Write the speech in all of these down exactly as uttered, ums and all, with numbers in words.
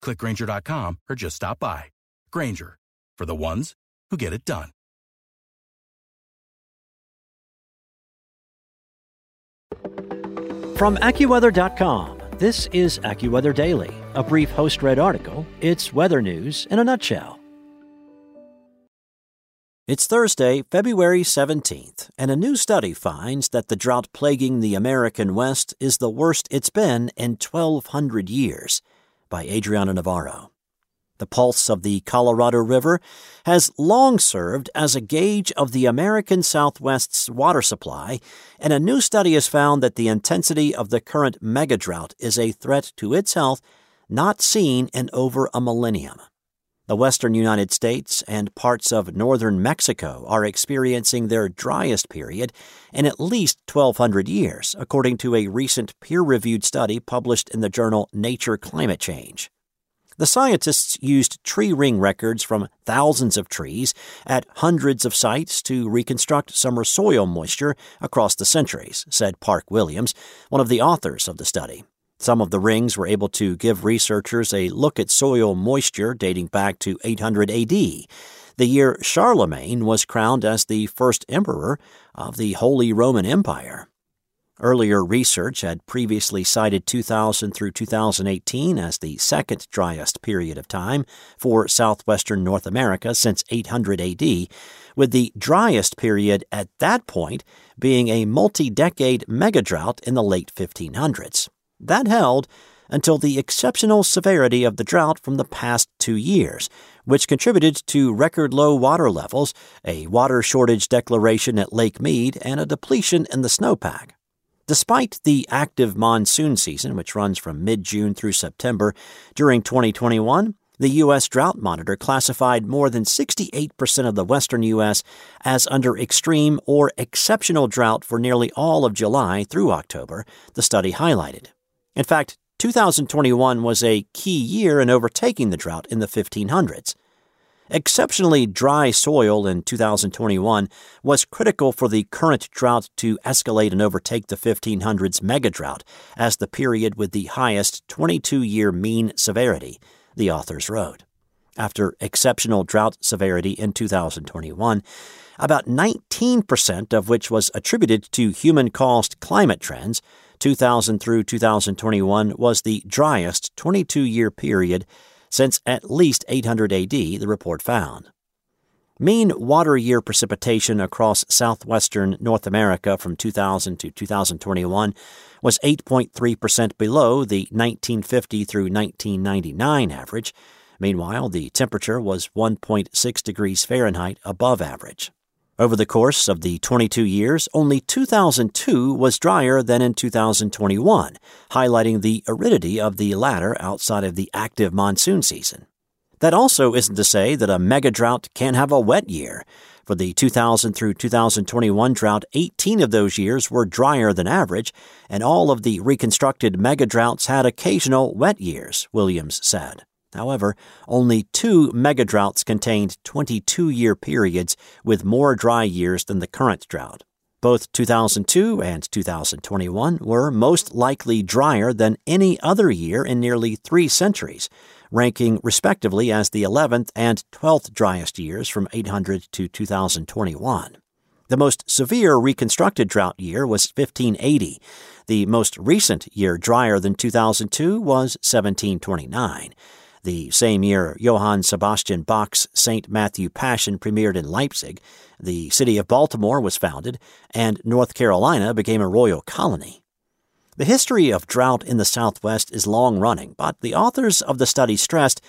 click Grainger dot com, or just stop by. Grainger, for the ones who get it done. From AccuWeather dot com, this is AccuWeather Daily, a brief host-read article. It's weather news in a nutshell. It's Thursday, February seventeenth, and a new study finds that the drought plaguing the American West is the worst it's been in twelve hundred years, by Adriana Navarro. The pulse of the Colorado River has long served as a gauge of the American Southwest's water supply, and a new study has found that the intensity of the current megadrought is a threat to its health not seen in over a millennium. The western United States and parts of northern Mexico are experiencing their driest period in at least twelve hundred years, according to a recent peer-reviewed study published in the journal Nature Climate Change. The scientists used tree ring records from thousands of trees at hundreds of sites to reconstruct summer soil moisture across the centuries, said Park Williams, one of the authors of the study. Some of the rings were able to give researchers a look at soil moisture dating back to eight hundred A D, the year Charlemagne was crowned as the first emperor of the Holy Roman Empire. Earlier research had previously cited two thousand through two thousand eighteen as the second driest period of time for southwestern North America since eight hundred A D, with the driest period at that point being a multi-decade megadrought in the late fifteen hundreds. That held until the exceptional severity of the drought from the past two years, which contributed to record low water levels, a water shortage declaration at Lake Mead, and a depletion in the snowpack. Despite the active monsoon season, which runs from mid-June through September, during twenty twenty-one, the U S Drought Monitor classified more than sixty-eight percent of the western U S as under extreme or exceptional drought for nearly all of July through October, the study highlighted. In fact, two thousand twenty-one was a key year in overtaking the drought in the fifteen hundreds. Exceptionally dry soil in two thousand twenty-one was critical for the current drought to escalate and overtake the fifteen hundreds megadrought as the period with the highest twenty-two-year mean severity, the authors wrote. After exceptional drought severity in two thousand twenty-one, about nineteen percent of which was attributed to human-caused climate trends, two thousand through two thousand twenty-one was the driest twenty-two-year period since at least eight hundred A D, the report found. Mean water year precipitation across southwestern North America from two thousand to two thousand twenty-one was eight point three percent below the nineteen fifty through nineteen ninety-nine average. Meanwhile, the temperature was one point six degrees Fahrenheit above average. Over the course of the twenty-two years, only two thousand two was drier than in two thousand twenty-one, highlighting the aridity of the latter outside of the active monsoon season. That also isn't to say that a megadrought can't have a wet year. For the two thousand through two thousand twenty-one drought, eighteen of those years were drier than average, and all of the reconstructed megadroughts had occasional wet years, Williams said. However, only two megadroughts contained twenty-two-year periods with more dry years than the current drought. Both two thousand two and two thousand twenty-one were most likely drier than any other year in nearly three centuries, ranking respectively as the eleventh and twelfth driest years from eight hundred to two thousand twenty-one. The most severe reconstructed drought year was fifteen eighty. The most recent year drier than two thousand two was seventeen twenty-nine. The same year Johann Sebastian Bach's Saint Matthew Passion premiered in Leipzig, the city of Baltimore was founded, and North Carolina became a royal colony. The history of drought in the Southwest is long-running, but the authors of the study stressed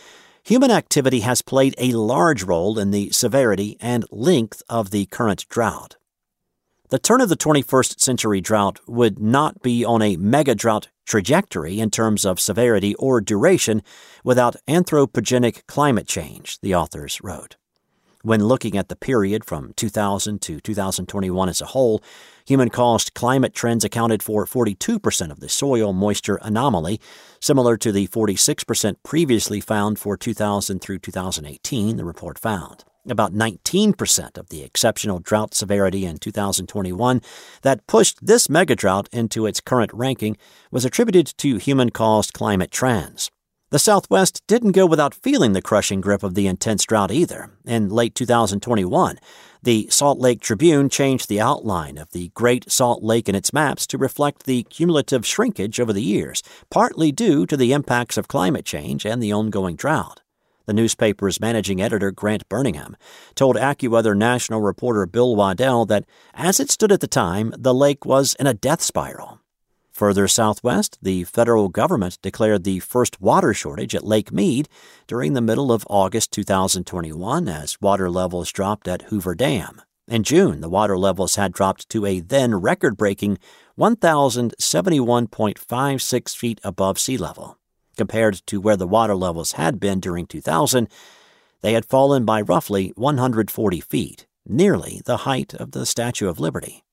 human activity has played a large role in the severity and length of the current drought. the turn of the twenty-first century drought would not be on a mega-drought trajectory in terms of severity or duration without anthropogenic climate change, the authors wrote. When looking at the period from two thousand to two thousand twenty-one as a whole, human-caused climate trends accounted for forty-two percent of the soil moisture anomaly, similar to the forty-six percent previously found for two thousand through two thousand eighteen, the report found. About nineteen percent of the exceptional drought severity in two thousand twenty-one that pushed this megadrought into its current ranking was attributed to human-caused climate trends. The Southwest didn't go without feeling the crushing grip of the intense drought either. In late two thousand twenty-one, the Salt Lake Tribune changed the outline of the Great Salt Lake and its maps to reflect the cumulative shrinkage over the years, partly due to the impacts of climate change and the ongoing drought. The newspaper's managing editor, Grant Burningham, told AccuWeather national reporter Bill Waddell that, as it stood at the time, the lake was in a death spiral. Further southwest, the federal government declared the first water shortage at Lake Mead during the middle of August two thousand twenty-one as water levels dropped at Hoover Dam. In June, the water levels had dropped to a then record-breaking one thousand seventy-one point five six feet above sea level. Compared to where the water levels had been during two thousand, they had fallen by roughly one hundred forty feet, nearly the height of the Statue of Liberty.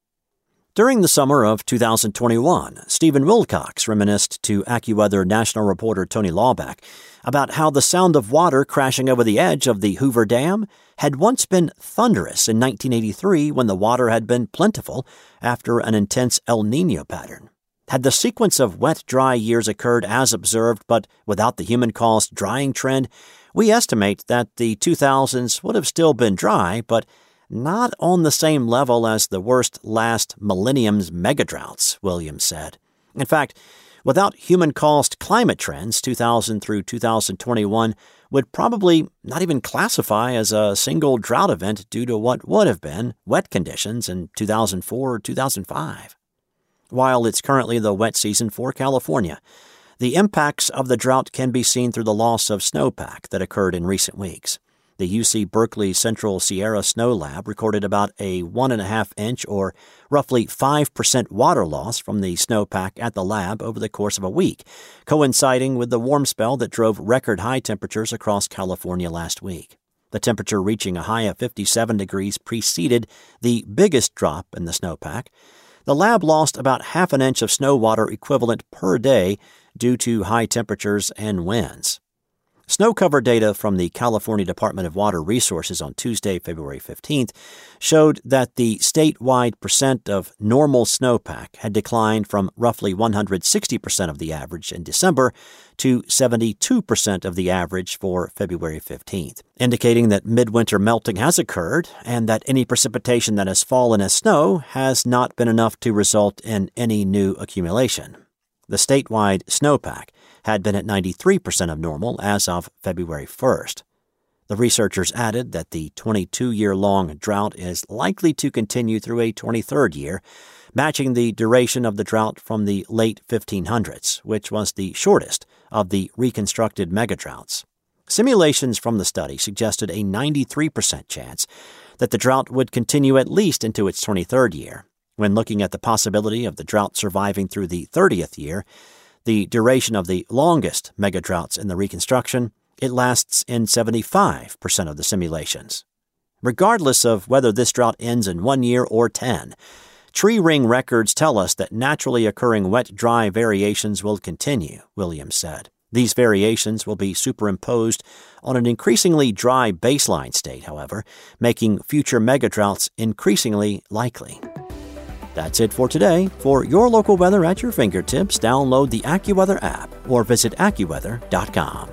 During the summer of two thousand twenty-one, Stephen Wilcox reminisced to AccuWeather national reporter Tony Laubeck about how the sound of water crashing over the edge of the Hoover Dam had once been thunderous in nineteen eighty-three when the water had been plentiful after an intense El Nino pattern. Had the sequence of wet-dry years occurred as observed but without the human-caused drying trend, we estimate that the two thousands would have still been dry, but not on the same level as the worst last millennium's megadroughts, Williams said. In fact, without human-caused climate trends, two thousand through two thousand twenty-one would probably not even classify as a single drought event due to what would have been wet conditions in two thousand four or two thousand five. While it's currently the wet season for California, the impacts of the drought can be seen through the loss of snowpack that occurred in recent weeks. The U C Berkeley Central Sierra Snow Lab recorded about a one and a half inch or roughly five percent water loss from the snowpack at the lab over the course of a week, coinciding with the warm spell that drove record high temperatures across California last week. The temperature reaching a high of fifty-seven degrees preceded the biggest drop in the snowpack. The lab lost about half an inch of snow water equivalent per day due to high temperatures and winds. Snow cover data from the California Department of Water Resources on Tuesday, February fifteenth, showed that the statewide percent of normal snowpack had declined from roughly one hundred sixty percent of the average in December to seventy-two percent of the average for February fifteenth, indicating that midwinter melting has occurred and that any precipitation that has fallen as snow has not been enough to result in any new accumulation. The statewide snowpack had been at ninety-three percent of normal as of February first. The researchers added that the twenty-two-year-long drought is likely to continue through a twenty-third year, matching the duration of the drought from the late fifteen hundreds, which was the shortest of the reconstructed megadroughts. Simulations from the study suggested a ninety-three percent chance that the drought would continue at least into its twenty-third year. When looking at the possibility of the drought surviving through the thirtieth year, the duration of the longest megadroughts in the reconstruction, it lasts in seventy-five percent of the simulations. Regardless of whether this drought ends in one year or ten, tree ring records tell us that naturally occurring wet-dry variations will continue, Williams said. These variations will be superimposed on an increasingly dry baseline state, however, making future megadroughts increasingly likely. That's it for today. For your local weather at your fingertips, download the AccuWeather app or visit AccuWeather dot com.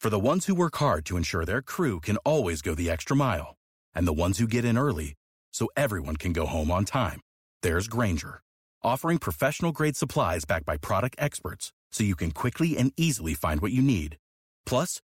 For the ones who work hard to ensure their crew can always go the extra mile, and the ones who get in early so everyone can go home on time, there's Grainger, offering professional-grade supplies backed by product experts so you can quickly and easily find what you need. Plus,